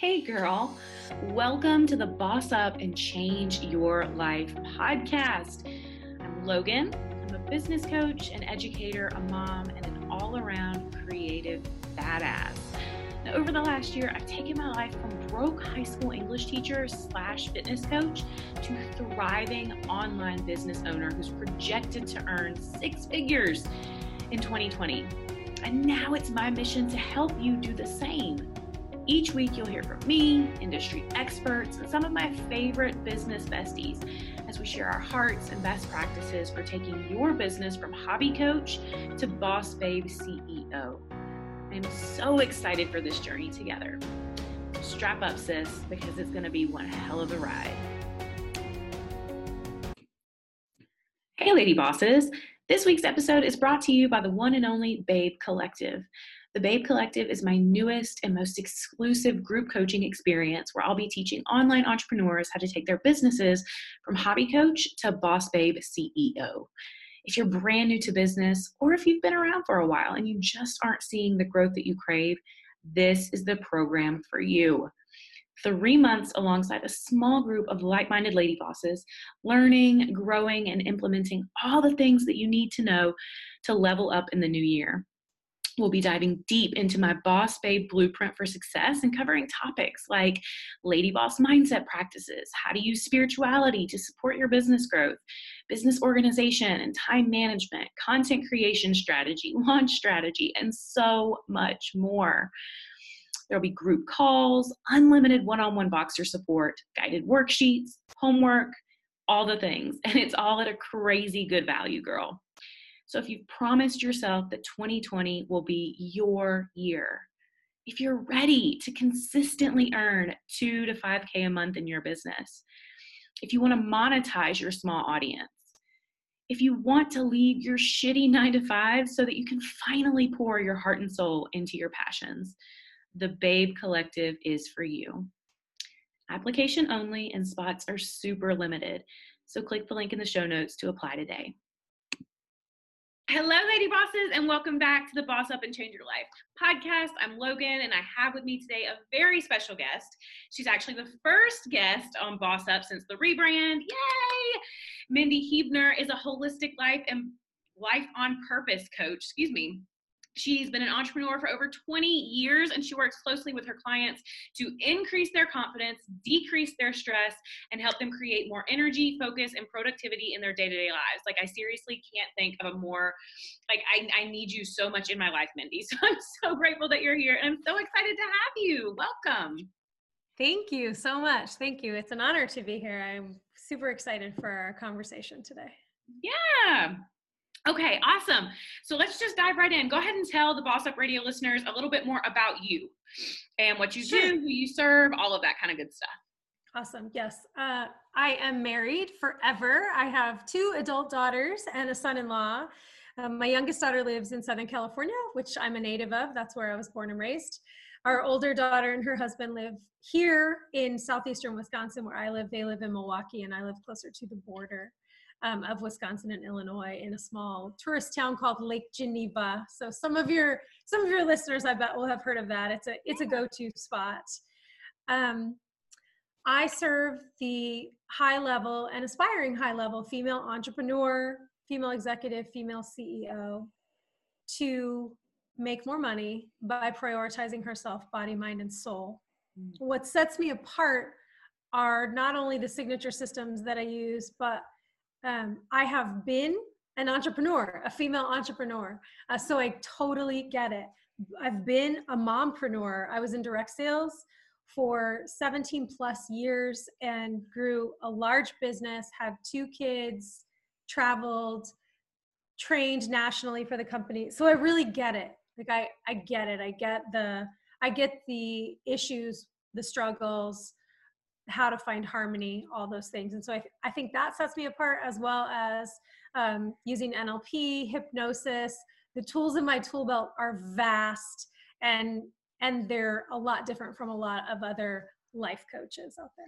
Hey girl, welcome to the Boss Up and Change Your Life podcast. I'm Logan. I'm a business coach, an educator, a mom, and an all-around creative badass. Now, over the last year, I've taken my life from broke high school English teacher / fitness coach to thriving online business owner who's projected to earn six figures in 2020. And now it's my mission to help you do the same. Each week you'll hear from me, industry experts, and some of my favorite business besties as we share our hearts and best practices for taking your business from hobby coach to Boss Babe CEO. I'm so excited for this journey together. Strap up, sis, because it's going to be one hell of a ride. Hey, lady bosses. This week's episode is brought to you by the one and only Babe Collective. The Babe Collective is my newest and most exclusive group coaching experience where I'll be teaching online entrepreneurs how to take their businesses from hobby coach to Boss Babe CEO. If you're brand new to business, or if you've been around for a while and you just aren't seeing the growth that you crave, this is the program for you. 3 months alongside a small group of like-minded lady bosses, learning, growing, and implementing all the things that you need to know to level up in the new year. We'll be diving deep into my Boss Babe Blueprint for Success and covering topics like lady boss mindset practices, how to use spirituality to support your business growth, business organization and time management, content creation strategy, launch strategy, and so much more. There'll be group calls, unlimited one-on-one Boxer support, guided worksheets, homework, all the things. And it's all at a crazy good value, girl. So if you've promised yourself that 2020 will be your year, if you're ready to consistently earn $2,000 to $5,000 a month in your business, if you want to monetize your small audience, if you want to leave your shitty 9-to-5 so that you can finally pour your heart and soul into your passions, the Babe Collective is for you. Application only and spots are super limited. So click the link in the show notes to apply today. Hello, lady bosses, and welcome back to the Boss Up and Change Your Life podcast. I'm Logan, and I have with me today a very special guest. She's actually the first guest on Boss Up since the rebrand. Yay! Mindi Huebner is a holistic life on purpose coach. She's been an entrepreneur for over 20 years, and she works closely with her clients to increase their confidence, decrease their stress, and help them create more energy, focus, and productivity in their day-to-day lives. Like, I seriously can't think of a more, like, I need you so much in my life, Mindi. So I'm so grateful that you're here, and I'm so excited to have you. Welcome. Thank you so much. Thank you. It's an honor to be here. I'm super excited for our conversation today. Yeah. Okay, awesome. So let's just dive right in. Go ahead and tell the Boss Up Radio listeners a little bit more about you and what you do, who you serve, all of that kind of good stuff. Awesome. Yes. I am married forever. I have 2 adult daughters and a son-in-law. My youngest daughter lives in Southern California, which I'm a native of. That's where I was born and raised. Our older daughter and her husband live here in southeastern Wisconsin, where I live. They live in Milwaukee, and I live closer to the border of Wisconsin and Illinois in a small tourist town called Lake Geneva. So some of your listeners, I bet, will have heard of that. It's a go-to spot. I serve the high-level and aspiring high-level female entrepreneur, female executive, female CEO to make more money by prioritizing herself, body, mind, and soul. What sets me apart are not only the signature systems that I use, but I have been an entrepreneur, a female entrepreneur, so I totally get it. I've been a mompreneur. I was in direct sales for 17 plus years and grew a large business, have 2 kids, traveled, trained nationally for the company. So I really get it. Like, I get it. I get the issues, the struggles, how to find harmony, all those things. And so I think that sets me apart, as well as using NLP, hypnosis. The tools in my tool belt are vast, and they're a lot different from a lot of other life coaches out there.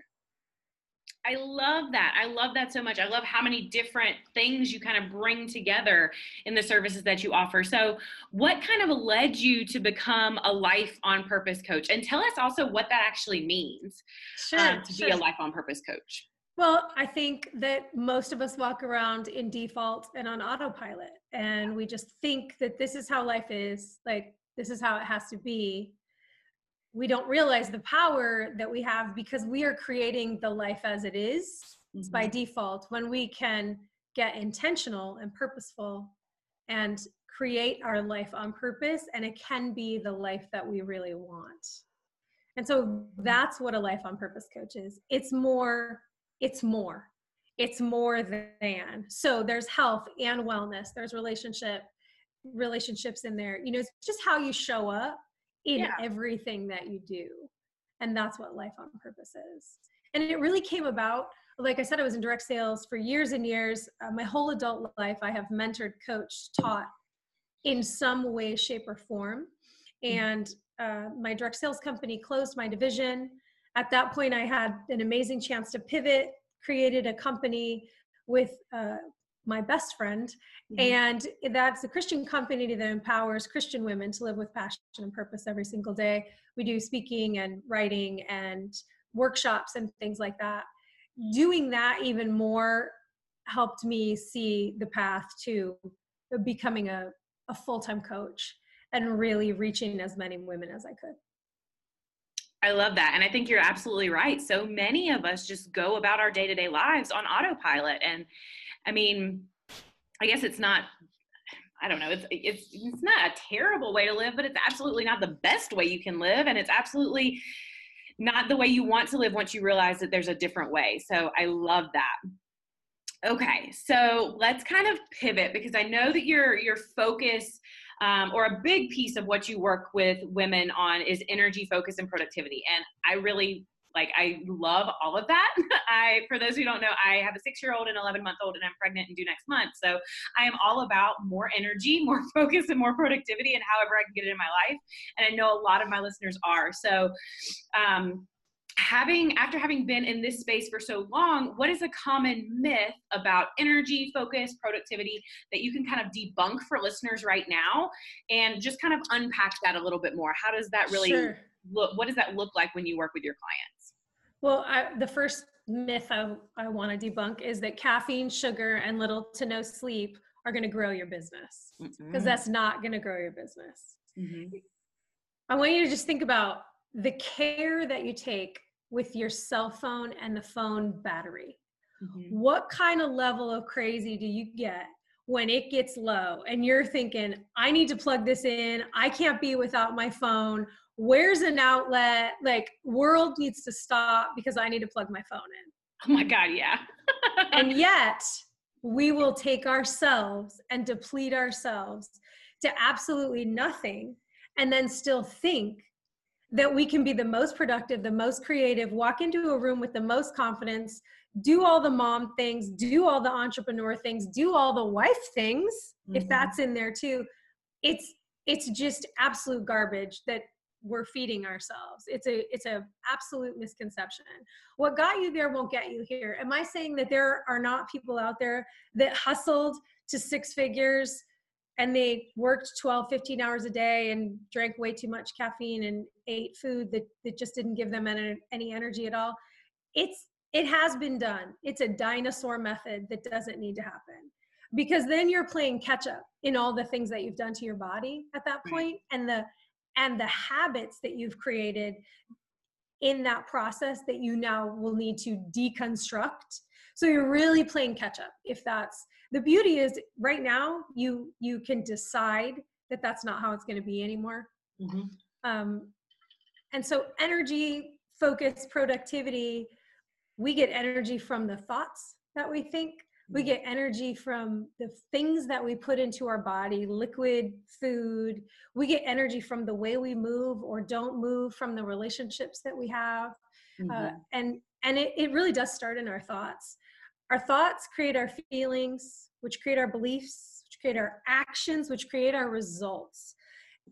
I love that. I love that so much. I love how many different things you kind of bring together in the services that you offer. So what kind of led you to become a Life on Purpose coach? And tell us also what that actually means to be a Life on Purpose coach. Well, I think that most of us walk around in default and on autopilot, and we just think that this is how life is, like this is how it has to be. We don't realize the power that we have because we are creating the life as it is by default. When we can get intentional and purposeful and create our life on purpose, and it can be the life that we really want. And so that's what a Life on Purpose coach is. It's more than. So there's health and wellness. There's relationships in there. You know, it's just how you show up in everything that you do. And that's what Life on Purpose is. And it really came about, like I said, I was in direct sales for years and years. My whole adult life, I have mentored, coached, taught in some way, shape, or form. And my direct sales company closed my division. At that point, I had an amazing chance to pivot, created a company with my best friend. And that's a Christian company that empowers Christian women to live with passion and purpose every single day. We do speaking and writing and workshops and things like that. Doing that even more helped me see the path to becoming a full-time coach and really reaching as many women as I could. I love that. And I think you're absolutely right. So many of us just go about our day-to-day lives on autopilot. And I mean, I guess it's not, I don't know, it's not a terrible way to live, but it's absolutely not the best way you can live. And it's absolutely not the way you want to live once you realize that there's a different way. So I love that. Okay. So let's kind of pivot, because I know that your focus or a big piece of what you work with women on is energy, focus, and productivity. And I really I love all of that. For those who don't know, I have a 6-year-old and 11-month-old, and I'm pregnant and due next month. So I am all about more energy, more focus, and more productivity, and however I can get it in my life. And I know a lot of my listeners are. So after having been in this space for so long, what is a common myth about energy, focus, productivity that you can kind of debunk for listeners right now, and just kind of unpack that a little bit more? How does that really look? What does that look like when you work with your clients? Well, the first myth I want to debunk is that caffeine, sugar, and little to no sleep are going to grow your business, because that's not going to grow your business. I want you to just think about the care that you take with your cell phone and the phone battery. What kind of level of crazy do you get when it gets low and you're thinking, I need to plug this in. I can't be without my phone. Where's an outlet? Like, world needs to stop because I need to plug my phone in. Oh my God. Yeah. And yet we will take ourselves and deplete ourselves to absolutely nothing, and then still think that we can be the most productive, the most creative, walk into a room with the most confidence, do all the mom things, do all the entrepreneur things, do all the wife things, if that's in there too. It's just absolute garbage that we're feeding ourselves. It's a absolute misconception. What got you there won't get you here. Am I saying that there are not people out there that hustled to 6 figures and they worked 12, 15 hours a day and drank way too much caffeine and ate food that just didn't give them any energy at all? It has been done. It's a dinosaur method that doesn't need to happen, because then you're playing catch up in all the things that you've done to your body at that point, and the habits that you've created in that process that you now will need to deconstruct. So you're really playing catch up. If that's the beauty is right now, you can decide that that's not how it's going to be anymore. And so energy, focus, productivity, we get energy from the thoughts that we think. We get energy from the things that we put into our body, liquid, food. We get energy from the way we move or don't move, from the relationships that we have. And it really does start in our thoughts. Our thoughts create our feelings, which create our beliefs, which create our actions, which create our results.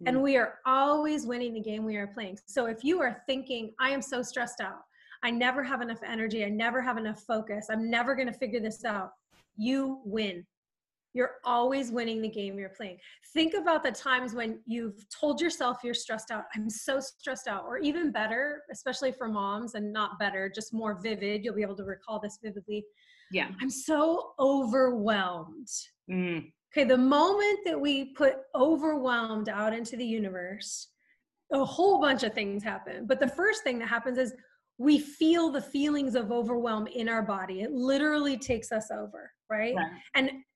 And we are always winning the game we are playing. So if you are thinking, I am so stressed out, I never have enough energy. I never have enough focus. I'm never going to figure this out. You win. You're always winning the game you're playing. Think about the times when you've told yourself you're stressed out. I'm so stressed out. Or even better, especially for moms, and not better, just more vivid. You'll be able to recall this vividly. Yeah. I'm so overwhelmed. Mm. Okay. The moment that we put overwhelmed out into the universe, a whole bunch of things happen. But the first thing that happens is we feel the feelings of overwhelm in our body. It literally takes us over, right? Right.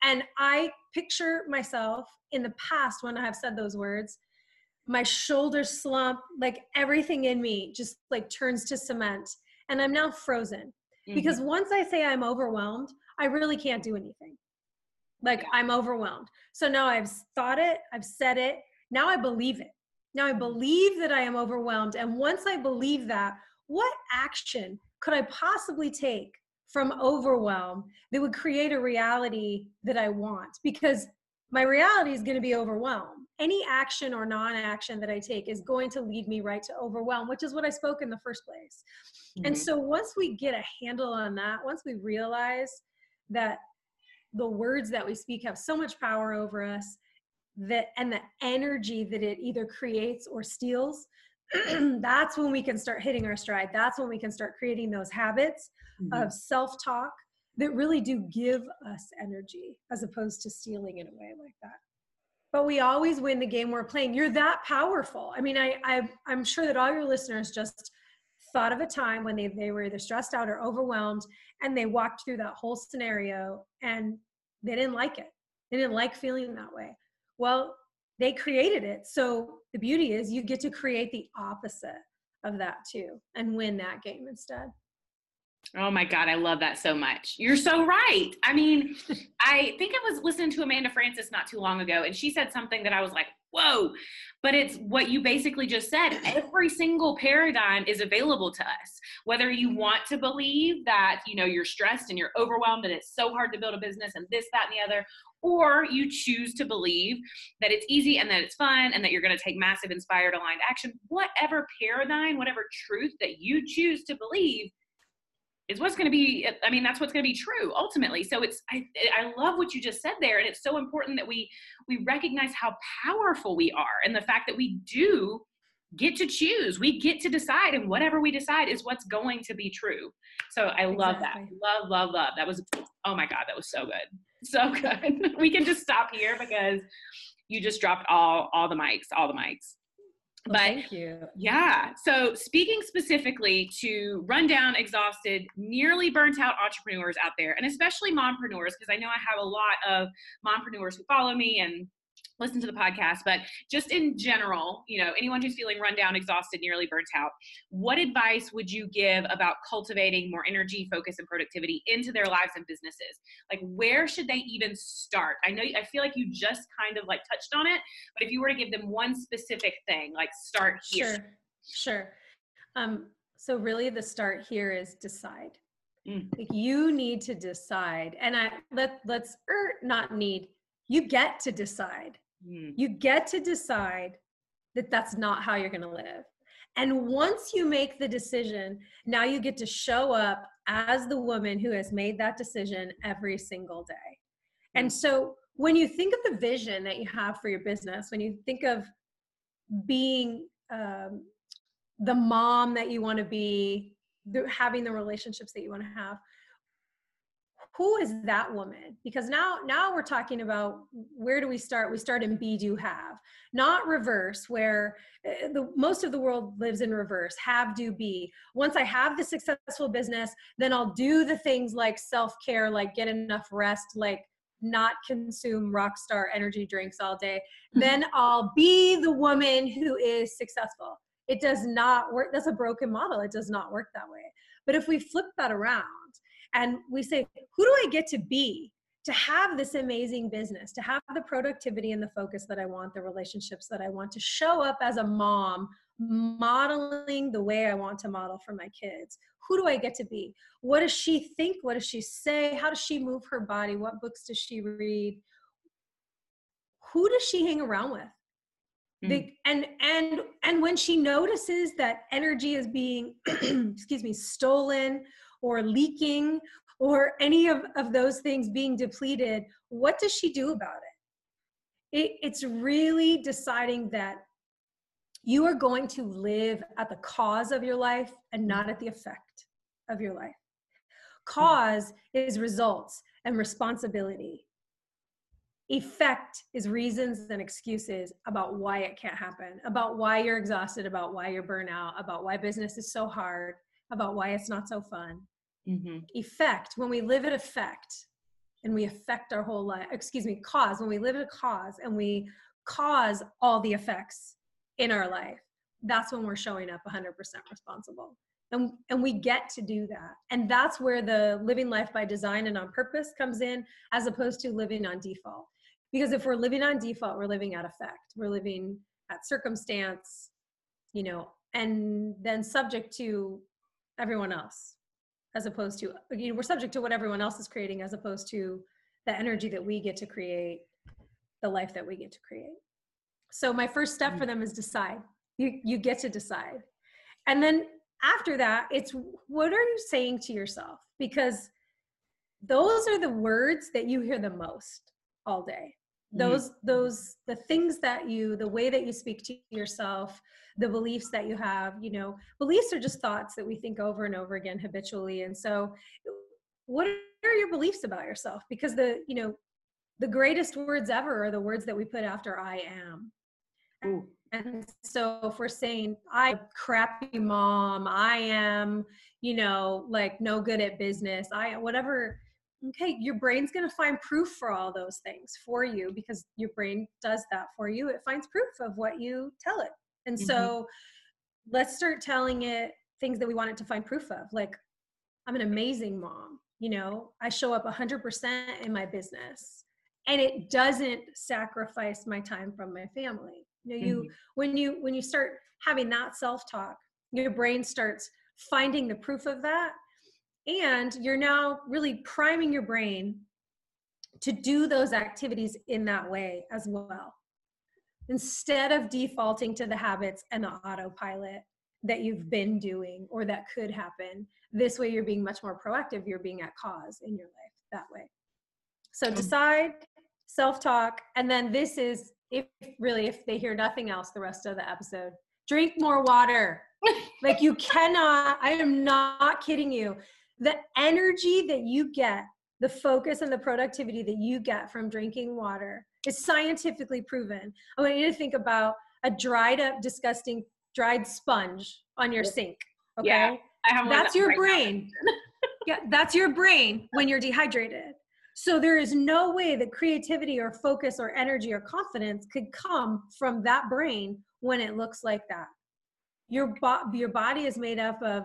And I picture myself in the past when I have said those words, my shoulders slump, like everything in me just like turns to cement. And I'm now frozen. Mm-hmm. Because once I say I'm overwhelmed, I really can't do anything. Like, yeah. I'm overwhelmed. So now I've thought it, I've said it, now I believe it. Now I believe that I am overwhelmed. And once I believe that, what action could I possibly take from overwhelm that would create a reality that I want? Because my reality is going to be overwhelm. Any action or non-action that I take is going to lead me right to overwhelm, which is what I spoke in the first place. Mm-hmm. And so once we get a handle on that, once we realize that the words that we speak have so much power over us, that, and the energy that it either creates or steals, that's when we can start hitting our stride. That's when we can start creating those habits mm-hmm. of self-talk that really do give us energy as opposed to stealing it away like that. But we always win the game we're playing. You're that powerful. I mean, I'm sure that all your listeners just thought of a time when they were either stressed out or overwhelmed, and they walked through that whole scenario and they didn't like it. They didn't like feeling that way. Well, they created it. So the beauty is you get to create the opposite of that too and win that game instead. Oh my God, I love that so much. You're so right. I mean, I think I was listening to Amanda Francis not too long ago, and she said something that I was like, whoa, but it's what you basically just said. Every single paradigm is available to us. Whether you want to believe that, you know, you're stressed and you're overwhelmed and it's so hard to build a business and this, that, and the other, or you choose to believe that it's easy and that it's fun and that you're going to take massive, inspired, aligned action, whatever paradigm, whatever truth that you choose to believe is what's going to be, I mean, that's what's going to be true ultimately. So it's, I love what you just said there. And it's so important that we recognize how powerful we are and the fact that we do get to choose, we get to decide, and whatever we decide is what's going to be true. So I love exactly. that. Love. That was, oh my God, that was so good. So good. We can just stop here because you just dropped all the mics. Well, but thank you. Yeah. So speaking specifically to rundown, exhausted, nearly burnt out entrepreneurs out there, and especially mompreneurs, because I know I have a lot of mompreneurs who follow me and listen to the podcast, but just in general, you know, anyone who's feeling run down, exhausted, nearly burnt out, what advice would you give about cultivating more energy, focus, and productivity into their lives and businesses? Like, where should they even start? I know, I feel like you just kind of like touched on it, but if you were to give them one specific thing, like start here. Sure. So really the start here is decide. Like, you need to decide. And you get to decide. You get to decide that that's not how you're going to live. And once you make the decision, now you get to show up as the woman who has made that decision every single day. And so when you think of the vision that you have for your business, when you think of being the mom that you want to be, having the relationships that you want to have, who is that woman? Because now we're talking about, where do we start? We start in be, do, have, not reverse, where most of the world lives in reverse, have, do, be. Once I have the successful business, then I'll do the things like self-care, like get enough rest, like not consume rock star energy drinks all day. Then I'll be the woman who is successful. It does not work. That's a broken model. It does not work that way. But if we flip that around, and we say, who do I get to be to have this amazing business, to have the productivity and the focus that I want, the relationships that I want, to show up as a mom, modeling the way I want to model for my kids? Who do I get to be? What does she think? What does she say? How does she move her body? What books does she read? Who does she hang around with? And when she notices that energy is being, excuse me, stolen or leaking or any of those things being depleted, what does she do about it? It's really deciding that you are going to live at the cause of your life and not at the effect of your life. Cause is results and responsibility. Effect is reasons and excuses about why it can't happen, about why you're exhausted, about why you're burnt out, about why business is so hard, about why it's not so fun. Mm-hmm. Effect, when we live at effect and we affect our whole life, excuse me, cause, when we live at a cause and we cause all the effects in our life, that's when we're showing up 100% responsible. And we get to do that. And that's where the living life by design and on purpose comes in, as opposed to living on default. Because if we're living on default, we're living at effect. We're living at circumstance, you know, and then subject to everyone else, as opposed to, you know, we're subject to what everyone else is creating, as opposed to the energy that we get to create, the life that we get to create. So my first step for them is decide. You get to decide. And then after that, it's what are you saying to yourself? Because those are the words that you hear the most all day. Those, the things that you, the way that you speak to yourself, the beliefs that you have, you know, beliefs are just thoughts that we think over and over again habitually. And so what are your beliefs about yourself? Because the, you know, the greatest words ever are the words that we put after I am. Ooh. And so if we're saying, I'm a crappy mom, I am, you know, like no good at business, I whatever, okay, your brain's going to find proof for all those things for you, because your brain does that for you. It finds proof of what you tell it. And so let's start telling it things that we want it to find proof of. Like, I'm an amazing mom, you know, I show up 100% in my business and it doesn't sacrifice my time from my family. You know, when you start having that self-talk, your brain starts finding the proof of that, and you're now really priming your brain to do those activities in that way as well, instead of defaulting to the habits and the autopilot that you've been doing or that could happen. This way, you're being much more proactive. You're being at cause in your life that way. So decide, self-talk, and then this is, if they hear nothing else the rest of the episode, drink more water. Like, you cannot, I am not kidding you. The energy that you get, the focus and the productivity that you get from drinking water is scientifically proven. I want you to think about a dried up, disgusting, dried sponge on your sink. Okay. Yeah, I have one. That's your brain. Yeah, that's your brain when you're dehydrated. So there is no way that creativity or focus or energy or confidence could come from that brain when it looks like that. Your body is made up of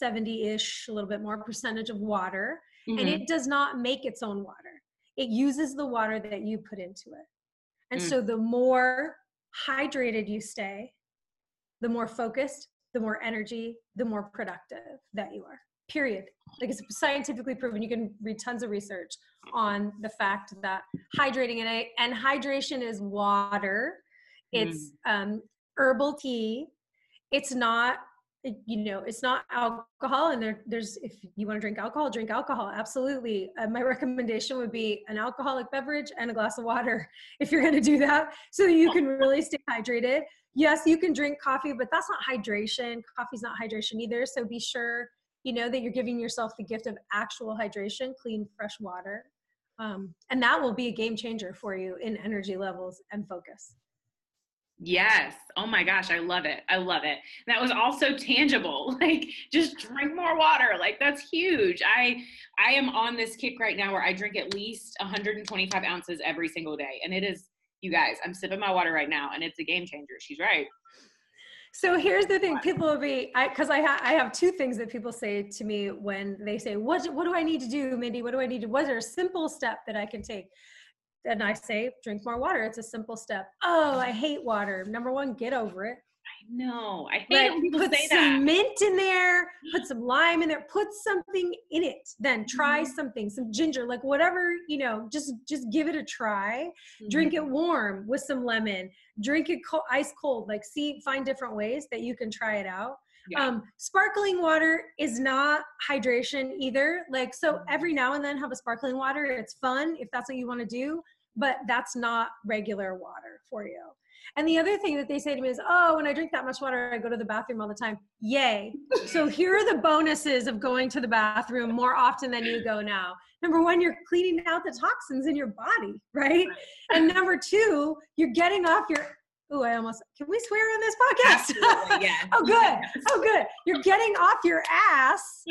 70-ish, a little bit more percentage of water, and it does not make its own water. It uses the water that you put into it. And so the more hydrated you stay, the more focused, the more energy, the more productive that you are. Period. Like, it's scientifically proven. You can read tons of research on the fact that hydrating, and hydration is water. It's herbal tea. It's not, you know, it's not alcohol. And there's, if you want to drink alcohol. Absolutely. My recommendation would be an alcoholic beverage and a glass of water if you're going to do that, so that you can really stay hydrated. Yes, you can drink coffee, but that's not hydration. Coffee's not hydration either. So be sure, you know, that you're giving yourself the gift of actual hydration, clean, fresh water. And that will be a game changer for you in energy levels and focus. Yes. Oh my gosh. I love it. I love it. That was also tangible. Like, just drink more water. Like, that's huge. I am on this kick right now where I drink at least 125 ounces every single day. And it is, you guys, I'm sipping my water right now and it's a game changer. She's right. So here's the thing, people will be, I have two things that people say to me when they say, what do I need to do, Mindy? What do I need to, was there a simple step that I can take? And I say, drink more water. It's a simple step. Oh, I hate water. Number one, get over it. know. I hate when people say that. Put some mint in there, put some lime in there, put something in it, then try something, some ginger, like whatever, you know, just give it a try. Drink it warm with some lemon, drink it ice cold, like find different ways that you can try it out. Yeah. Sparkling water is not hydration either. Like, so every now and then have a sparkling water. It's fun if that's what you want to do, but that's not regular water for you. And the other thing that they say to me is, oh, when I drink that much water, I go to the bathroom all the time. Yay. So here are the bonuses of going to the bathroom more often than you go now. Number one, you're cleaning out the toxins in your body, right? And number two, you're getting off your, ooh, I almost, can we swear on this podcast? Absolutely, yeah. Oh, good. Yes. Oh, good. You're getting off your ass,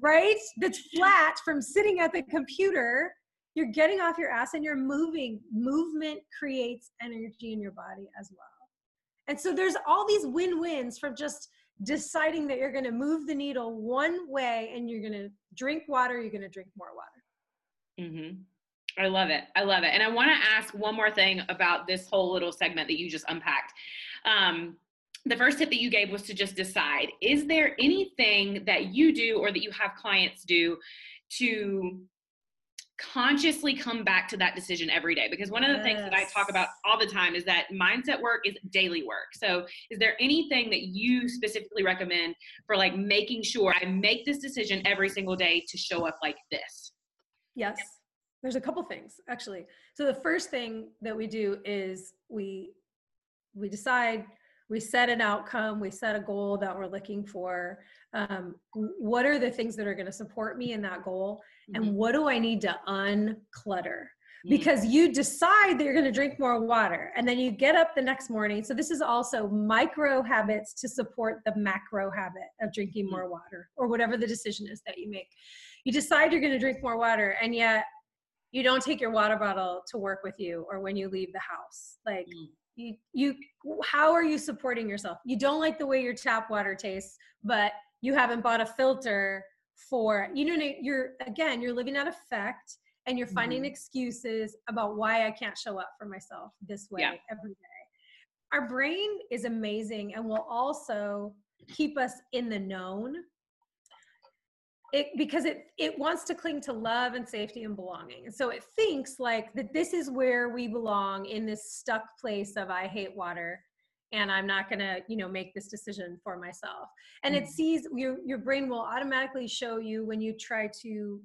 right? That's flat from sitting at the computer. You're getting off your ass and you're moving. Movement creates energy in your body as well. And so there's all these win-wins from just deciding that you're going to move the needle one way and you're going to drink water, you're going to drink more water. Mm-hmm. I love it. I love it. And I want to ask one more thing about this whole little segment that you just unpacked. The first tip that you gave was to just decide. Is there anything that you do or that you have clients do to consciously come back to that decision every day? Because one of the things that I talk about all the time is that mindset work is daily work. So is there anything that you specifically recommend for like making sure I make this decision every single day to show up like this? Yes. There's a couple things actually. So the first thing that we do is we decide, we set an outcome, we set a goal that we're looking for. What are the things that are going to support me in that goal? And what do I need to unclutter? Because you decide that you're going to drink more water and then you get up the next morning. So this is also micro habits to support the macro habit of drinking more water or whatever the decision is that you make. You decide you're going to drink more water and yet you don't take your water bottle to work with you or when you leave the house. Like you, how are you supporting yourself? You don't like the way your tap water tastes, but you haven't bought a filter for, you know, you're living out effect and you're finding excuses about why I can't show up for myself this way every day. Our brain is amazing and will also keep us in the known. Because it wants to cling to love and safety and belonging. And so it thinks like that this is where we belong, in this stuck place of I hate water and I'm not going to, you know, make this decision for myself. And it sees your brain will automatically show you when you try to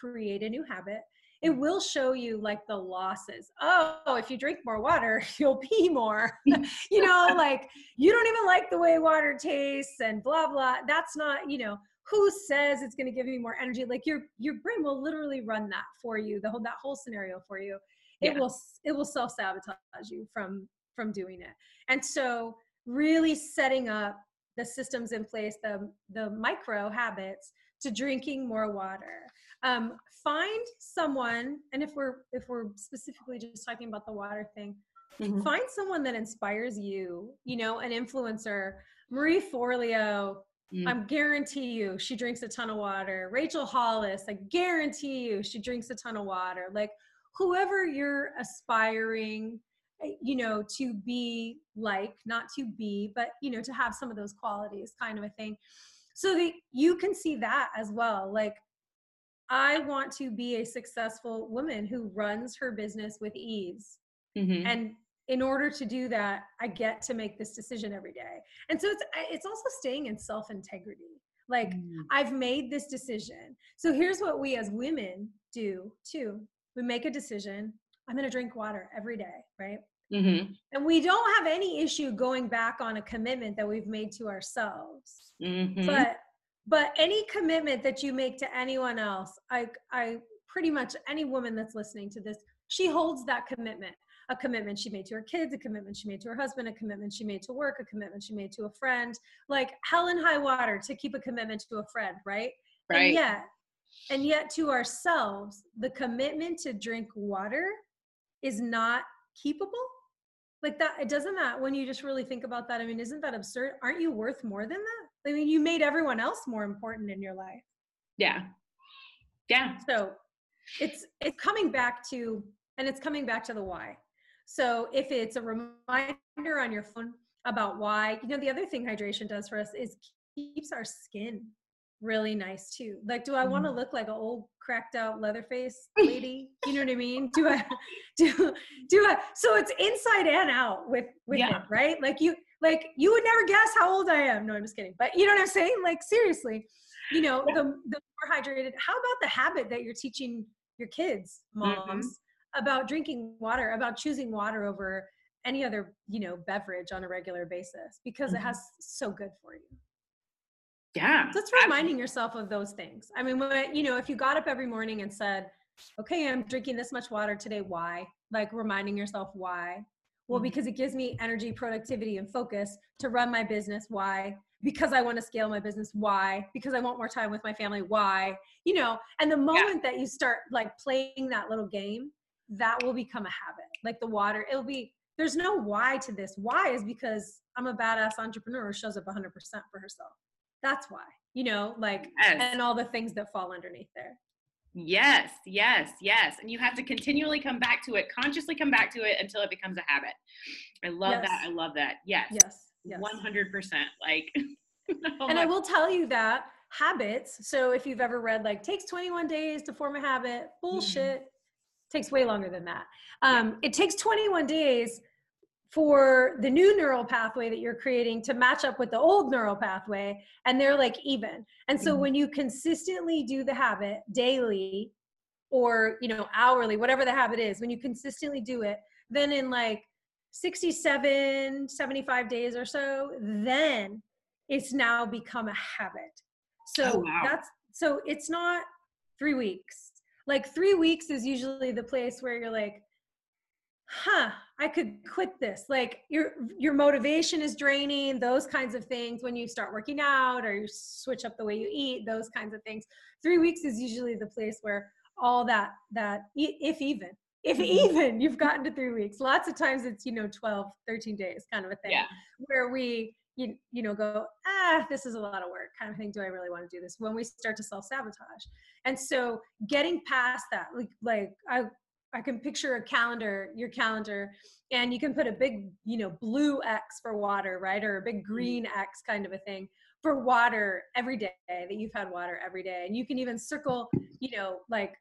create a new habit. It will show you like the losses. Oh, if you drink more water, you'll pee more. You know, like you don't even like the way water tastes and blah, blah. That's not, you know, who says it's going to give me more energy? Like your brain will literally run that for you, that whole scenario for you. It will self-sabotage you from doing it. And so really setting up the systems in place, the micro habits to drinking more water. Find someone, and if we're specifically just talking about the water thing, find someone that inspires you, you know, an influencer. Marie Forleo, I guarantee you she drinks a ton of water. Rachel Hollis, I guarantee you she drinks a ton of water. Like whoever you're aspiring, you know, to be like, not to be, but, you know, to have some of those qualities kind of a thing. So that you can see that as well. Like, I want to be a successful woman who runs her business with ease. And in order to do that, I get to make this decision every day. And so it's also staying in self-integrity. Like, I've made this decision. So here's what we as women do too. We make a decision. I'm going to drink water every day, right? And we don't have any issue going back on a commitment that we've made to ourselves. But any commitment that you make to anyone else, I pretty much any woman that's listening to this, she holds that commitment. A commitment she made to her kids, a commitment she made to her husband, a commitment she made to work, a commitment she made to a friend, like hell and high water to keep a commitment to a friend, right? Right. And yet to ourselves, the commitment to drink water is not keepable. Like that, it doesn't matter when you just really think about that. I mean, isn't that absurd? Aren't you worth more than that? I mean, you made everyone else more important in your life. Yeah. Yeah. So it's coming back to, and it's coming back to the why. So if it's a reminder on your phone, about why. You know, the other thing hydration does for us is keeps our skin really nice too. Like, do I want to look like an old cracked out Leatherface lady? You know what I mean? Do I? So it's inside and out with it, right? Like you would never guess how old I am. No, I'm just kidding. But you know what I'm saying? Like, seriously, you know, the more hydrated. How about the habit that you're teaching your kids, moms, about drinking water, about choosing water over any other, you know, beverage on a regular basis, because it has so good for you. Yeah. So it's reminding yourself of those things. I mean, when, you know, if you got up every morning and said, okay, I'm drinking this much water today. Why? Like, reminding yourself why. Well, because it gives me energy, productivity, and focus to run my business. Why? Because I want to scale my business. Why? Because I want more time with my family. Why? You know, and the moment that you start like playing that little game, that will become a habit. Like the water, it'll be, there's no why to this. Why is because I'm a badass entrepreneur who shows up 100% for herself. That's why, you know, like, and all the things that fall underneath there. Yes, yes, yes. And you have to continually come back to it, consciously come back to it until it becomes a habit. I love that. I love that. Yes. 100%. Like, and I will tell you that habits. So if you've ever read like takes 21 days to form a habit, bullshit. Takes way longer than that. It takes 21 days for the new neural pathway that you're creating to match up with the old neural pathway, and they're like even. And so when you consistently do the habit daily, or, you know, hourly, whatever the habit is, when you consistently do it, then in like 67, 75 days or so, then it's now become a habit. So so it's not 3 weeks. Like 3 weeks is usually the place where you're like, huh, I could quit this. Like your motivation is draining, those kinds of things. When you start working out or you switch up the way you eat, those kinds of things. 3 weeks is usually the place where all that if even you've gotten to 3 weeks, lots of times it's, you know, 12, 13 days kind of a thing where we, you know, go, this is a lot of work kind of thing. Do I really want to do this? When we start to self-sabotage. And so getting past that, like I can picture a calendar, your calendar, and you can put a big, you know, blue X for water, right? Or a big green X kind of a thing for water every day that you've had water every day. And you can even circle, you know, like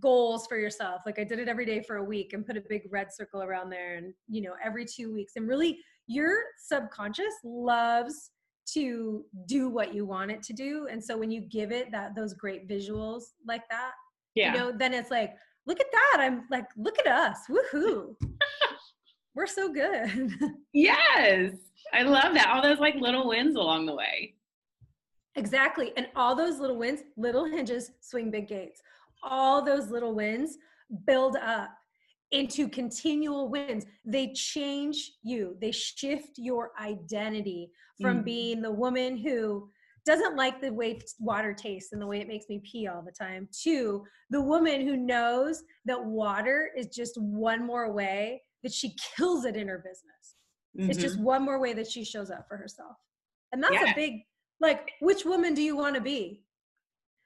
goals for yourself. Like I did it every day for a week and put a big red circle around there, and, you know, every 2 weeks. And really your subconscious loves to do what you want it to do. And so when you give it those great visuals like that, you know, then it's like, look at that. I'm like, look at us. Woohoo. We're so good. Yes. I love that. All those like little wins along the way. Exactly. And all those little wins, little hinges swing big gates. All those little wins build up into continual wins. They change you. They shift your identity from being the woman who doesn't like the way water tastes and the way it makes me pee all the time, to the woman who knows that water is just one more way that she kills it in her business. It's just one more way that she shows up for herself. And that's a big, like, which woman do you want to be?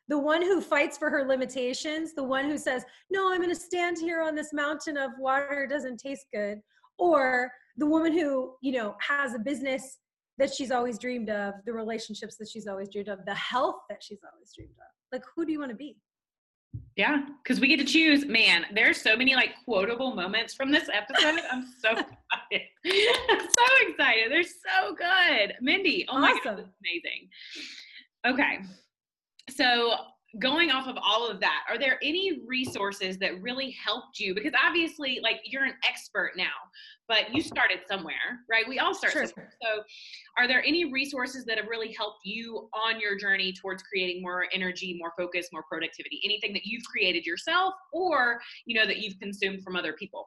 The one who fights for her limitations, the one who says, no, I'm going to stand here on this mountain of water doesn't taste good. Or the woman who, you know, has a business that she's always dreamed of, the relationships that she's always dreamed of, the health that she's always dreamed of. Like, who do you want to be? Yeah. Cause we get to choose, man. There's so many like quotable moments from this episode. I'm so excited. I'm so excited. They're so good. Mindy. Oh my God, that's amazing. Okay. So going off of all of that, are there any resources that really helped you? Because obviously, like, you're an expert now, but you started somewhere, right? We all start somewhere. So are there any resources that have really helped you on your journey towards creating more energy, more focus, more productivity? Anything that you've created yourself, or, you know, that you've consumed from other people?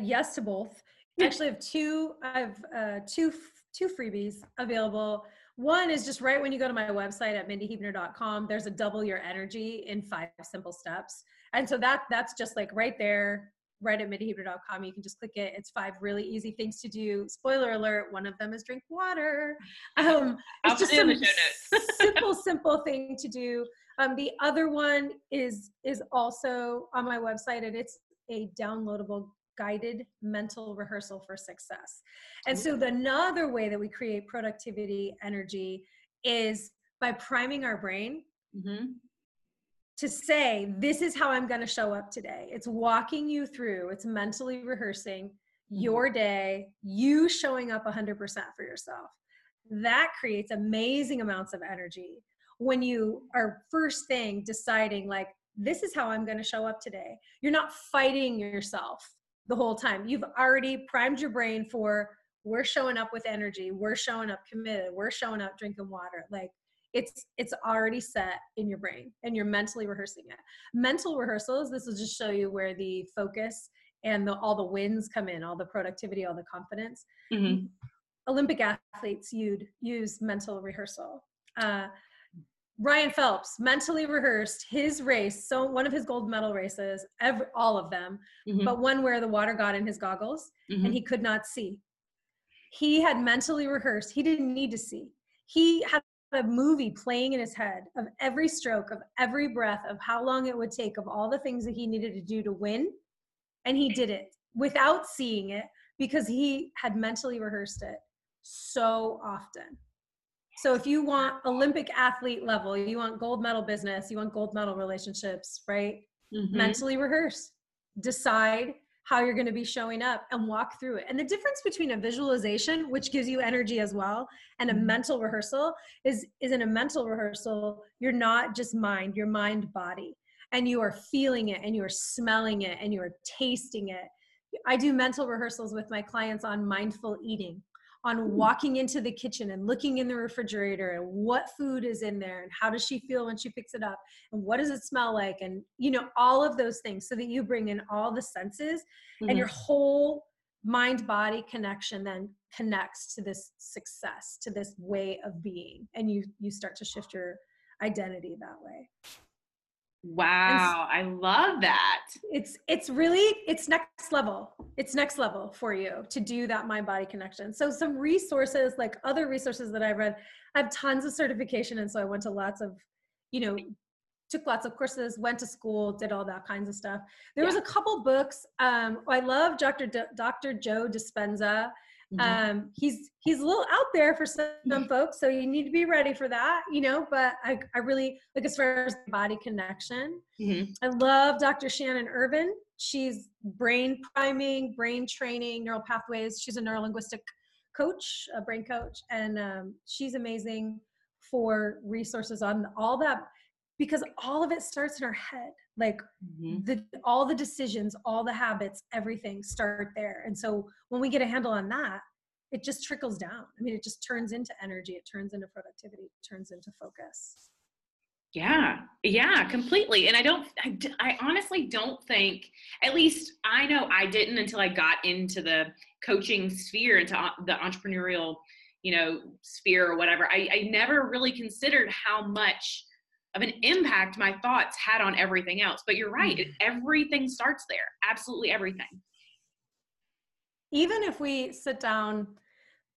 Yes to both. Actually, I have two freebies available. One is just right when you go to my website at MindiHuebner.com, there's a double your energy in 5 simple steps. And so that's just like right there, right at MindiHuebner.com. You can just click it. It's 5 really easy things to do. Spoiler alert, one of them is drink water. It's just some simple thing to do. The other one is also on my website, and it's a downloadable guided mental rehearsal for success. And so another way that we create productivity energy is by priming our brain to say, this is how I'm going to show up today. It's walking you through, it's mentally rehearsing your day, you showing up 100% for yourself. That creates amazing amounts of energy when you are first thing deciding like, this is how I'm going to show up today. You're not fighting yourself the whole time. You've already primed your brain for, we're showing up with energy. We're showing up committed. We're showing up drinking water. Like it's already set in your brain and you're mentally rehearsing it. Mental rehearsals, this will just show you where the focus and all the wins come in, all the productivity, all the confidence. Olympic athletes use mental rehearsal. Ryan Phelps mentally rehearsed his race, so one of his gold medal races, all of them, but one where the water got in his goggles and he could not see. He had mentally rehearsed. He didn't need to see. He had a movie playing in his head of every stroke, of every breath, of how long it would take, of all the things that he needed to do to win, and he did it without seeing it because he had mentally rehearsed it so often. So if you want Olympic athlete level, you want gold medal business, you want gold medal relationships, right? Mentally rehearse. Decide how you're going to be showing up and walk through it. And the difference between a visualization, which gives you energy as well, and a mental rehearsal is in a mental rehearsal, you're not just mind, you're mind body. And you are feeling it and you are smelling it and you are tasting it. I do mental rehearsals with my clients on mindful eating, on walking into the kitchen and looking in the refrigerator and what food is in there and how does she feel when she picks it up and what does it smell like and, you know, all of those things so that you bring in all the senses and your whole mind-body connection then connects to this success, to this way of being. And you start to shift your identity that way. Wow. I love that. It's next level. It's next level for you to do that mind-body connection. So some resources, like other resources that I've read, I have tons of certification. And so I went to lots of, took lots of courses, went to school, did all that kinds of stuff. There was a couple books. I love Dr. Joe Dispenza. He's a little out there for some folks, so you need to be ready for that, but I really like as far as body connection. I love Dr. Shannon Irvin. She's brain priming, brain training, neural pathways. She's a neurolinguistic coach, a brain coach, and she's amazing for resources on all that because all of it starts in our head. Like all the decisions, all the habits, everything start there. And so when we get a handle on that, it just trickles down. I mean, it just turns into energy. It turns into productivity. It turns into focus. Yeah. Yeah, completely. And I honestly don't think, at least I know I didn't until I got into the coaching sphere, into the entrepreneurial, sphere or whatever. I never really considered how much of an impact my thoughts had on everything else. But you're right. Everything starts there. Absolutely everything. Even if we sit down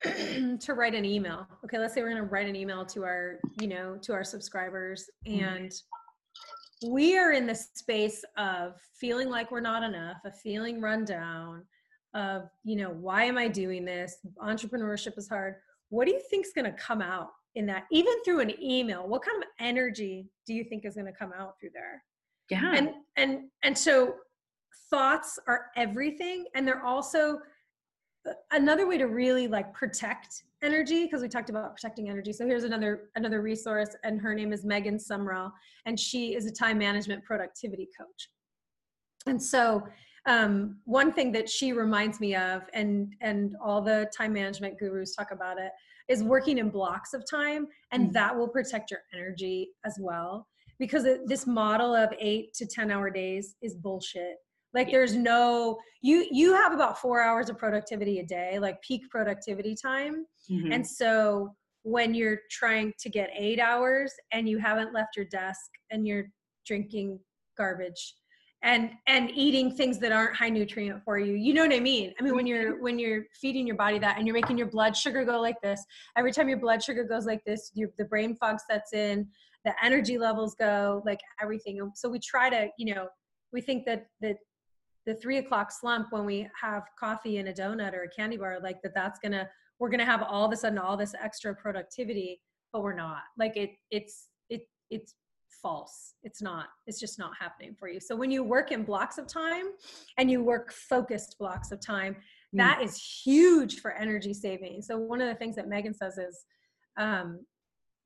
to write an email, okay, let's say we're going to write an email to our, to our subscribers. And we are in the space of feeling like we're not enough, of feeling run down, of, why am I doing this? Entrepreneurship is hard. What do you think is going to come out in that, even through an email? What kind of energy do you think is going to come out through there? Yeah. And so thoughts are everything. And they're also another way to really like protect energy, because we talked about protecting energy. So here's another resource, and her name is Megan Sumrell, and she is a time management productivity coach. And so one thing that she reminds me of, and all the time management gurus talk about it, is working in blocks of time, and that will protect your energy as well, because this model of 8 to 10 hour days is bullshit. Like there's no, you have about 4 hours of productivity a day, like peak productivity time. And so when you're trying to get 8 hours and you haven't left your desk and you're drinking garbage and eating things that aren't high nutrient for you. You know what I mean? I mean, when you're feeding your body that, and you're making your blood sugar go like this, every time your blood sugar goes like this, the brain fog sets in, the energy levels go, like everything. So we try to, we think that the 3 o'clock slump when we have coffee and a donut or a candy bar, like that's gonna, we're gonna have all of a sudden all this extra productivity, but we're not. Like it's false. It's not, it's just not happening for you. So when you work in blocks of time and you work focused blocks of time, that is huge for energy saving. So one of the things that Megan says is,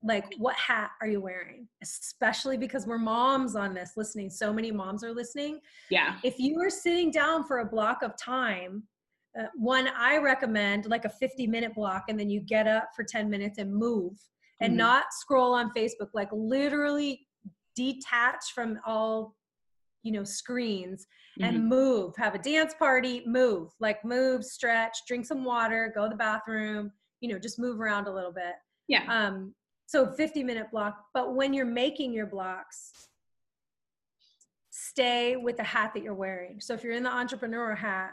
like, what hat are you wearing? Especially because we're moms on this listening. So many moms are listening. Yeah. If you are sitting down for a block of time, one, I recommend like a 50-minute block, and then you get up for 10 minutes and move and not scroll on Facebook, like literally detach from all, you know, screens and move, have a dance party, move, like move, stretch, drink some water, go to the bathroom, you know, just move around a little bit. Yeah. So 50-minute block, but when you're making your blocks, stay with the hat that you're wearing. So if you're in the entrepreneur hat,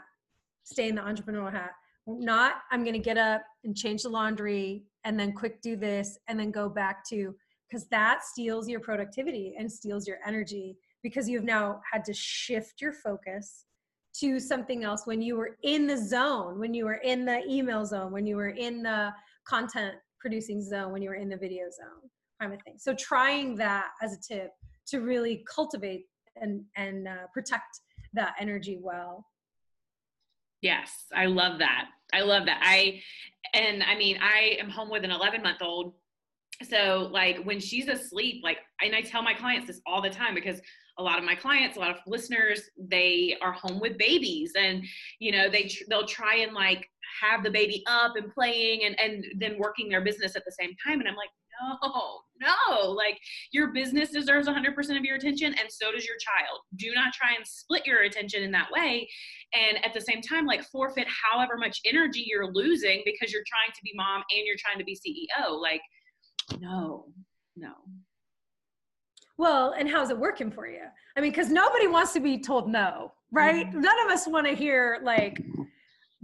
stay in the entrepreneur hat. Not, I'm going to get up and change the laundry and then quick do this and then go back to, because that steals your productivity and steals your energy, because you've now had to shift your focus to something else when you were in the zone, when you were in the email zone, when you were in the content producing zone, when you were in the video zone, kind of thing. So trying that as a tip to really cultivate and protect that energy well. Yes, I love that. I love that. I am home with an 11-month-old. So like when she's asleep, like, and I tell my clients this all the time, because a lot of my clients, a lot of listeners, they are home with babies, and, you know, they'll try and like have the baby up and playing and then working their business at the same time. And I'm like, no, like your business deserves 100% of your attention. And so does your child. Do not try and split your attention in that way. And at the same time, like forfeit however much energy you're losing because you're trying to be mom and you're trying to be CEO. Like, no. Well, and how's it working for you? I mean, because nobody wants to be told no, right? Mm-hmm. None of us want to hear, like,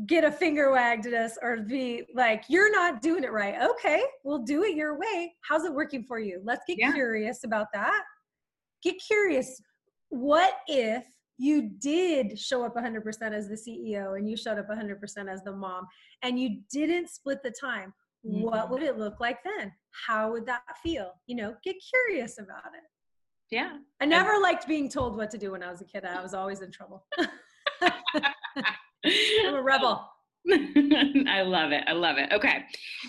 get a finger wagged at us or be like, you're not doing it right. Okay, we'll do it your way. How's it working for you? Let's get curious about that. Get curious. What if you did show up 100% as the CEO and you showed up 100% as the mom and you didn't split the time? Mm-hmm. What would it look like then? How would that feel? You know, get curious about it. Yeah. I never liked being told what to do when I was a kid. I was always in trouble. I'm a rebel. I love it. I love it. Okay.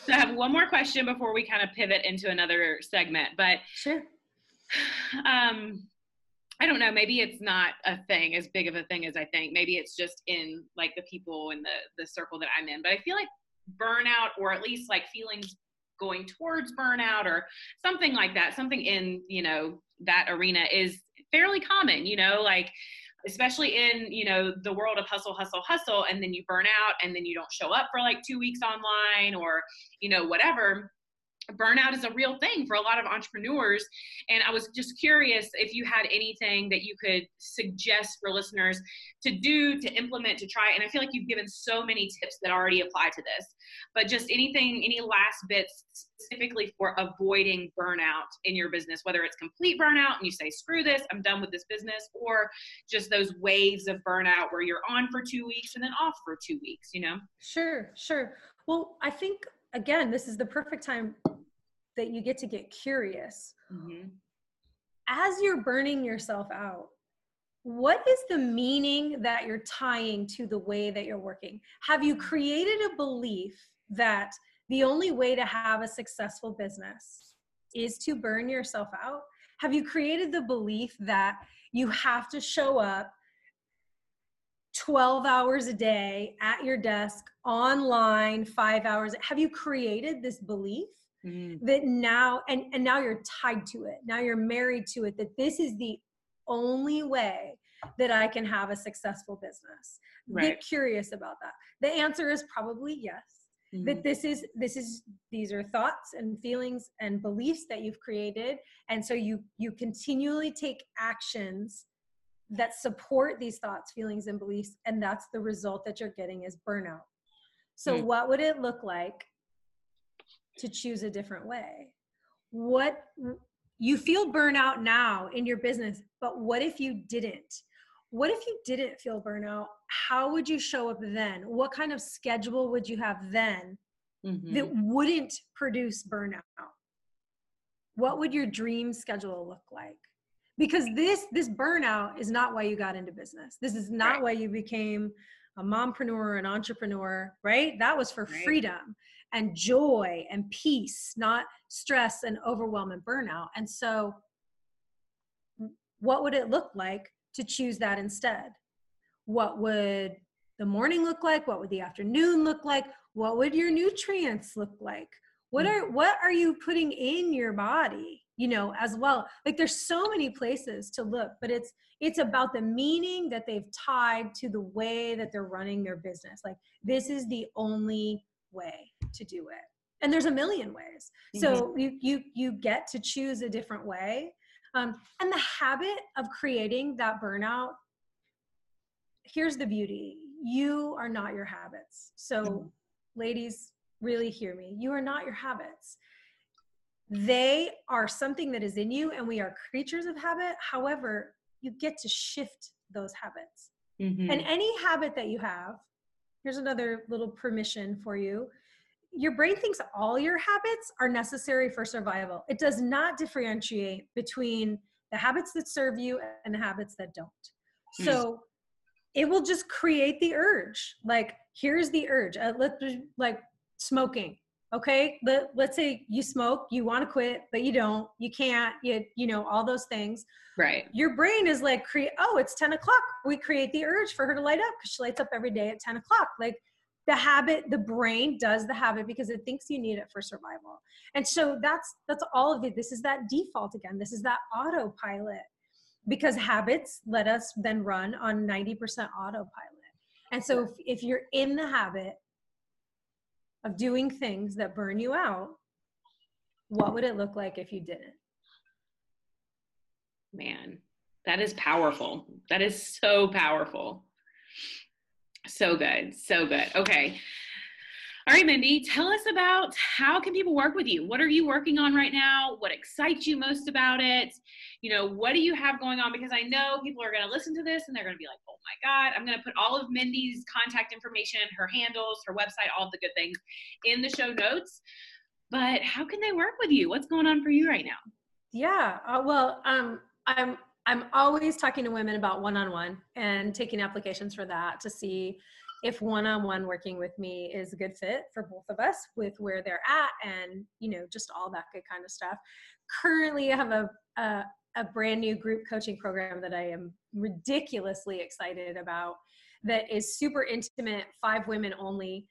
So I have one more question before we kind of pivot into another segment, but sure. I don't know, maybe it's not a thing as big of a thing as I think. Maybe it's just in like the people in the circle that I'm in, but I feel like burnout, or at least like feelings going towards burnout or something like that, something in, you know, that arena is fairly common, you know, like especially in, you know, the world of hustle, hustle, hustle, and then you burn out and then you don't show up for like 2 weeks online or, you know, whatever. Burnout is a real thing for a lot of entrepreneurs. And I was just curious if you had anything that you could suggest for listeners to do, to implement, to try. And I feel like you've given so many tips that already apply to this, but just anything, any last bits specifically for avoiding burnout in your business, whether it's complete burnout and you say, screw this, I'm done with this business, or just those waves of burnout where you're on for 2 weeks and then off for 2 weeks, you know? Sure. Well, I think, again, this is the perfect time that you get to get curious. Mm-hmm. As you're burning yourself out, what is the meaning that you're tying to the way that you're working? Have you created a belief that the only way to have a successful business is to burn yourself out? Have you created the belief that you have to show up 12 hours a day at your desk, online, 5 hours? Have you created this belief that now, and now you're tied to it, now you're married to it, that this is the only way that I can have a successful business? Right. Get curious about that. The answer is probably yes. Mm-hmm. That these are thoughts and feelings and beliefs that you've created. And so you continually take actions that support these thoughts, feelings, and beliefs. And that's the result that you're getting is burnout. So what would it look like to choose a different way? What, you feel burnout now in your business, but what if you didn't? what if you didn't feel burnout? How would you show up then? What kind of schedule would you have then that wouldn't produce burnout? What would your dream schedule look like? Because this burnout is not why you got into business. This is not why you became a mompreneur, an entrepreneur, right? That was for freedom and joy and peace, not stress and overwhelm and burnout. And so what would it look like to choose that instead? What would the morning look like? What would the afternoon look like? What would your nutrients look like? What are you putting in your body, you know, as well? Like, there's so many places to look, but it's about the meaning that they've tied to the way that they're running their business. Like, this is the only way to do it. And there's a million ways. So you get to choose a different way. And the habit of creating that burnout, here's the beauty. You are not your habits. So ladies, really hear me. You are not your habits. They are something that is in you, and we are creatures of habit. However, you get to shift those habits. And any habit that you have, here's another little permission for you. Your brain thinks all your habits are necessary for survival. It does not differentiate between the habits that serve you and the habits that don't. So it will just create the urge. Like, here's the urge. Smoking. Okay. Let's say you smoke, you want to quit, but you don't, you can't, you know, all those things. Right. Your brain is like, oh, it's 10 o'clock. We create the urge for her to light up because she lights up every day at 10 o'clock. Like, the habit, the brain does the habit because it thinks you need it for survival. And so that's all of it. This is that default again. This is that autopilot, because habits let us then run on 90% autopilot. And so if you're in the habit of doing things that burn you out, what would it look like if you didn't? Man, that is powerful. That is so powerful. So good. So good. Okay. All right, Mindi, tell us about how can people work with you? What are you working on right now? What excites you most about it? You know, what do you have going on? Because I know people are going to listen to this and they're going to be like, oh my God, I'm going to put all of Mindi's contact information, her handles, her website, all of the good things in the show notes. But how can they work with you? What's going on for you right now? Yeah. I'm always talking to women about one-on-one and taking applications for that to see if one-on-one working with me is a good fit for both of us with where they're at and, you know, just all that good kind of stuff. Currently, I have a brand new group coaching program that I am ridiculously excited about that is super intimate, 5 women only,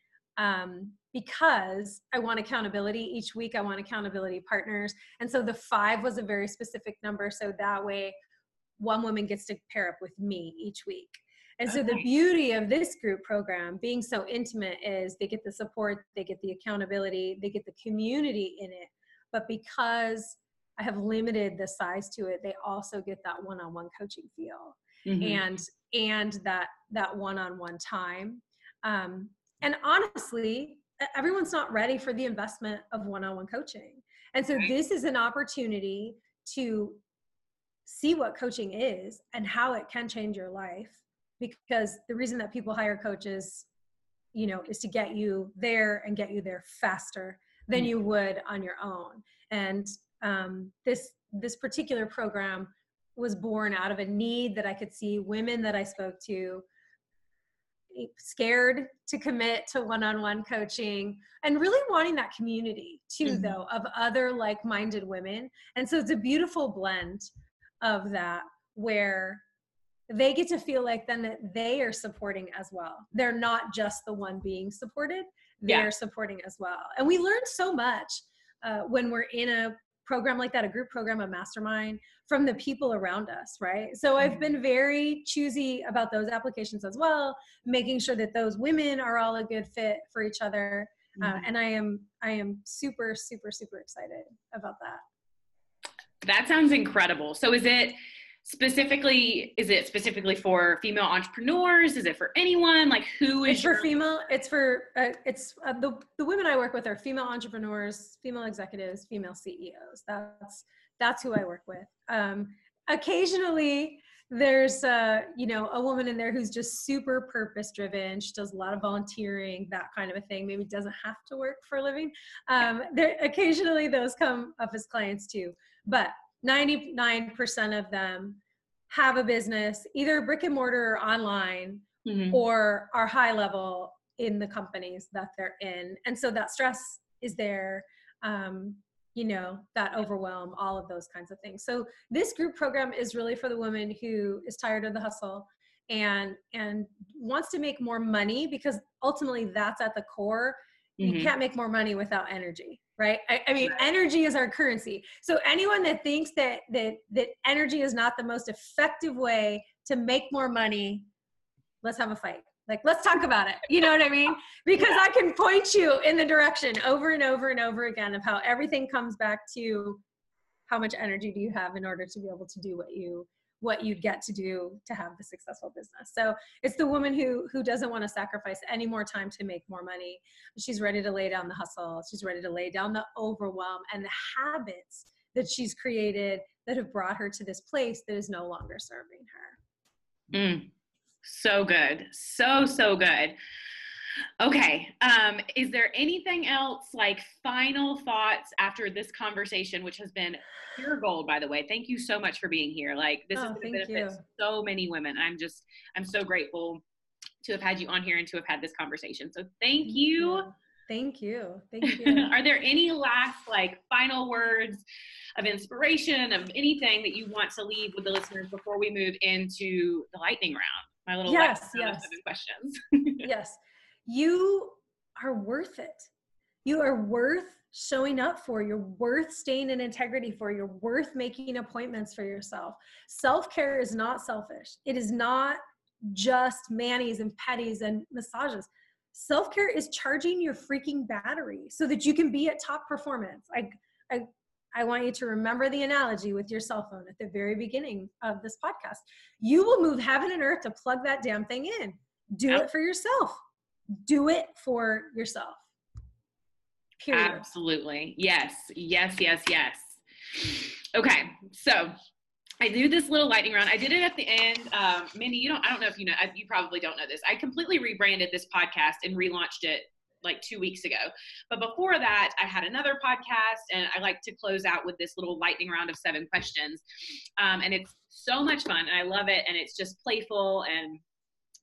because I want accountability. Each week I want accountability partners. And so the 5 was a very specific number. So that way, one woman gets to pair up with me each week. And so the beauty of this group program being so intimate is they get the support, they get the accountability, they get the community in it. But because I have limited the size to it, they also get that one-on-one coaching feel and that one-on-one time. And honestly, everyone's not ready for the investment of one-on-one coaching. And so this is an opportunity to see what coaching is and how it can change your life. Because the reason that people hire coaches, you know, is to get you there and get you there faster than you would on your own. And this particular program was born out of a need that I could see women that I spoke to scared to commit to one-on-one coaching and really wanting that community too, though, of other like-minded women. And so it's a beautiful blend of that where they get to feel like then that they are supporting as well. They're not just the one being supported. They're supporting as well. And we learn so much when we're in a program like that, a group program, a mastermind, from the people around us, right? So I've been very choosy about those applications as well, making sure that those women are all a good fit for each other. And I am super, super, super excited about that. That sounds incredible. So is it specifically for female entrepreneurs? Is it for anyone? Like, who is for female? It's for the women I work with are female entrepreneurs, female executives, female CEOs. That's who I work with. Occasionally There's a woman in there who's just super purpose driven. She does a lot of volunteering, that kind of a thing. Maybe doesn't have to work for a living. There occasionally those come up as clients too, but 99% of them have a business, either brick and mortar or online, mm-hmm. or are high level in the companies that they're in. And so that stress is there, that overwhelm, all of those kinds of things. So this group program is really for the woman who is tired of the hustle and wants to make more money, because ultimately that's at the core. Mm-hmm. You can't make more money without energy, right? I mean, energy is our currency. So anyone that thinks that energy is not the most effective way to make more money, let's have a fight. Like, let's talk about it. You know what I mean? Because I can point you in the direction over and over and over again of how everything comes back to how much energy do you have in order to be able to do what you get to do to have the successful business. So it's the woman who doesn't want to sacrifice any more time to make more money. She's ready to lay down the hustle. She's ready to lay down the overwhelm and the habits that she's created that have brought her to this place that is no longer serving her. Mm. So good. So good. Okay. Is there anything else, like final thoughts after this conversation, which has been pure gold, by the way? Thank you so much for being here. Like, this is going to benefit so many women. I'm so grateful to have had you on here and to have had this conversation. So thank you. Thank you. Thank you. Are there any last, like, final words of inspiration, of anything that you want to leave with the listeners before we move into the lightning round? My little questions. Yes. You are worth it. You are worth showing up for. You're worth staying in integrity for. You're worth making appointments for yourself. Self-care is not selfish. It is not just manis and pedis and massages. Self-care is charging your freaking battery so that you can be at top performance. I want you to remember the analogy with your cell phone at the very beginning of this podcast. You will move heaven and earth to plug that damn thing in. Do it for yourself. Do it for yourself. Period. Absolutely. Yes. Yes, yes, yes. Okay. So I do this little lightning round. I did it at the end. Mindi, I don't know if you know, you probably don't know this. I completely rebranded this podcast and relaunched it like 2 weeks ago. But before that, I had another podcast, and I like to close out with this little lightning round of 7 questions. And it's so much fun, and I love it. And it's just playful and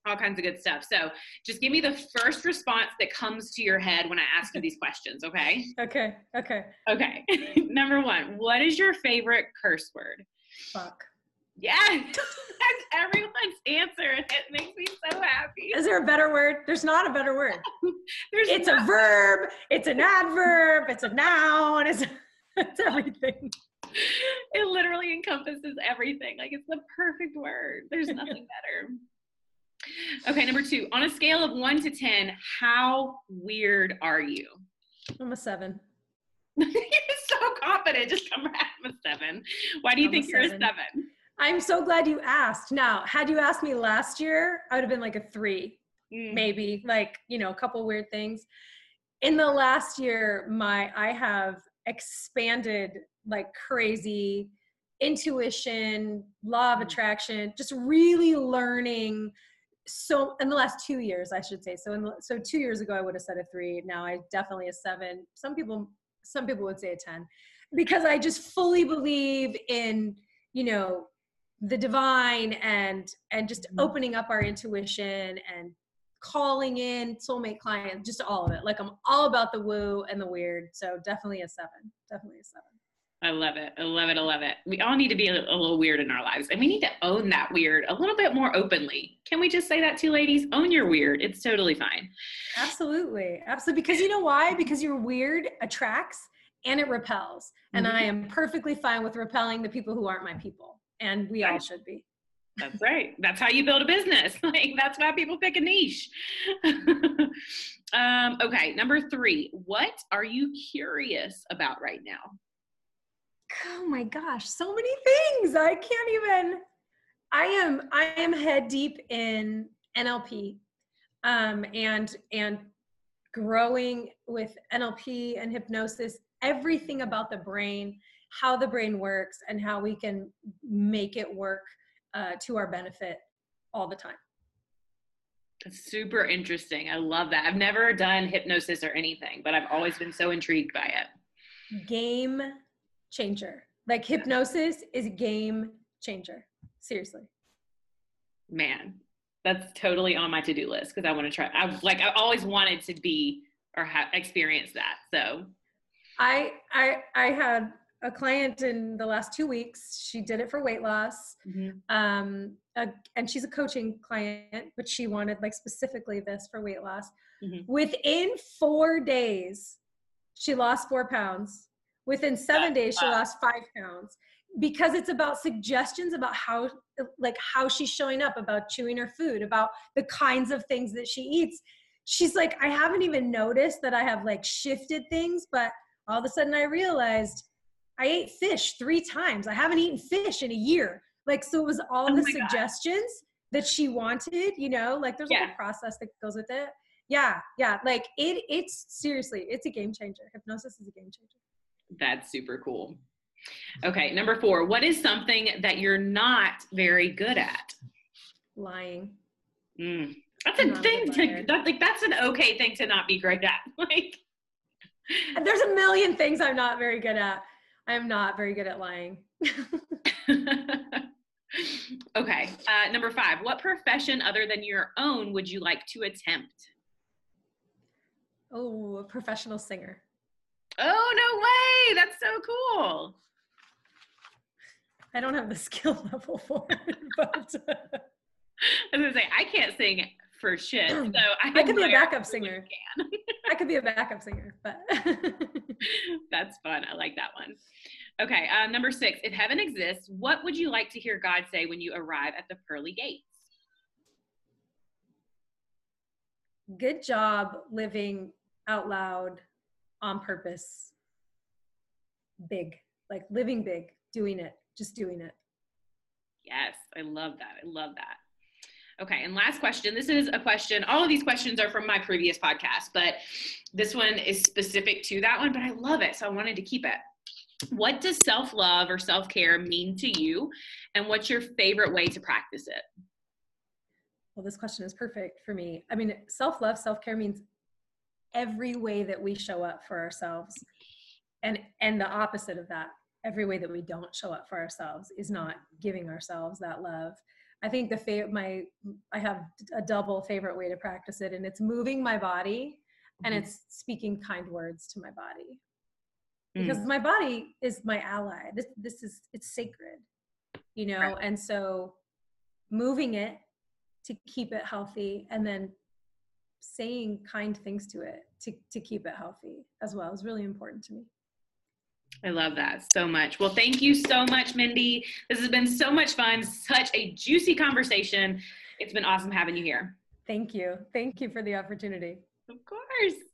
all kinds of good stuff. So just give me the first response that comes to your head when I ask you these questions. Okay. Okay. Okay. Okay. Number 1, what is your favorite curse word? Fuck. Yes. That's everyone's answer. It makes me so happy. Is there a better word? There's not a better word. It's a verb. It's an adverb. It's a noun. It's everything. It literally encompasses everything. Like, it's the perfect word. There's nothing better. Okay. Number 2, on a scale of 1 to 10, how weird are you? I'm a 7. You're so confident. Just come back. I'm a 7. Why do you think you're a 7? I'm so glad you asked. Now, had you asked me last year, I would have been like a 3, maybe, like, a couple weird things. In the last year, I have expanded like crazy, intuition, law of attraction, just really learning. So in the last 2 years, I should say. So 2 years ago, I would have said a 3. Now I definitely a 7. Some people would say a 10, because I just fully believe in, the divine and just opening up our intuition and calling in soulmate clients, just all of it. Like, I'm all about the woo and the weird. So definitely a 7, definitely a 7. I love it. I love it. I love it. We all need to be a little weird in our lives, and we need to own that weird a little bit more openly. Can we just say that too, ladies? Own your weird. It's totally fine. Absolutely. Absolutely. Because you know why? Because your weird attracts and it repels. And I am perfectly fine with repelling the people who aren't my people. And we all should be. That's right. That's how you build a business. Like, that's why people pick a niche. Okay. Number 3, what are you curious about right now? Oh my gosh. So many things. I can't even, I am head deep in NLP, and growing with NLP and hypnosis, everything about the brain, how the brain works and how we can make it work to our benefit all the time. That's super interesting. I love that. I've never done hypnosis or anything, but I've always been so intrigued by it. Game changer. Like, hypnosis is a game changer. Seriously. Man, that's totally on my to-do list because I want to try. I always wanted to be or experience that. So I had a client in the last 2 weeks. She did it for weight loss. Mm-hmm. And she's a coaching client, but she wanted like specifically this for weight loss. Mm-hmm. Within 4 days, she lost 4 pounds. Within 7 days, she lost 5 pounds. Because it's about suggestions about how she's showing up, about chewing her food, about the kinds of things that she eats. She's like, I haven't even noticed that I have like shifted things, but all of a sudden I realized I ate fish 3 times. I haven't eaten fish in a year. Like, so it was all the suggestions that she wanted, you know, like there's a whole process that goes with it. Yeah. Yeah. Like it's seriously, it's a game changer. Hypnosis is a game changer. That's super cool. Okay. Number 4, what is something that you're not very good at? Lying. That's a thing that's an okay thing to not be great at. Like, there's a million things I'm not very good at. I'm not very good at lying. Okay. Number 5, what profession other than your own would you like to attempt? Oh, a professional singer. Oh, no way. That's so cool. I don't have the skill level for it, but I was going to say, I can't sing for shit. So I could be a backup singer. I could be a backup singer, but that's fun. I like that one. Okay. Number 6, if heaven exists, what would you like to hear God say when you arrive at the pearly gates? Good job living out loud on purpose. Big, like living big, doing it, just doing it. Yes. I love that. I love that. Okay. And last question. This is a question. All of these questions are from my previous podcast, but this one is specific to that one, but I love it. So I wanted to keep it. What does self-love or self-care mean to you? And what's your favorite way to practice it? Well, this question is perfect for me. I mean, self-love, self-care means every way that we show up for ourselves. And the opposite of that, every way that we don't show up for ourselves is not giving ourselves that love. I think I have a double favorite way to practice it, and it's moving my body and it's speaking kind words to my body, because my body is my ally. It's sacred, you know? Right. And so moving it to keep it healthy, and then saying kind things to it to keep it healthy as well is really important to me. I love that so much. Well, thank you so much, Mindi. This has been so much fun, such a juicy conversation. It's been awesome having you here. Thank you. Thank you for the opportunity. Of course.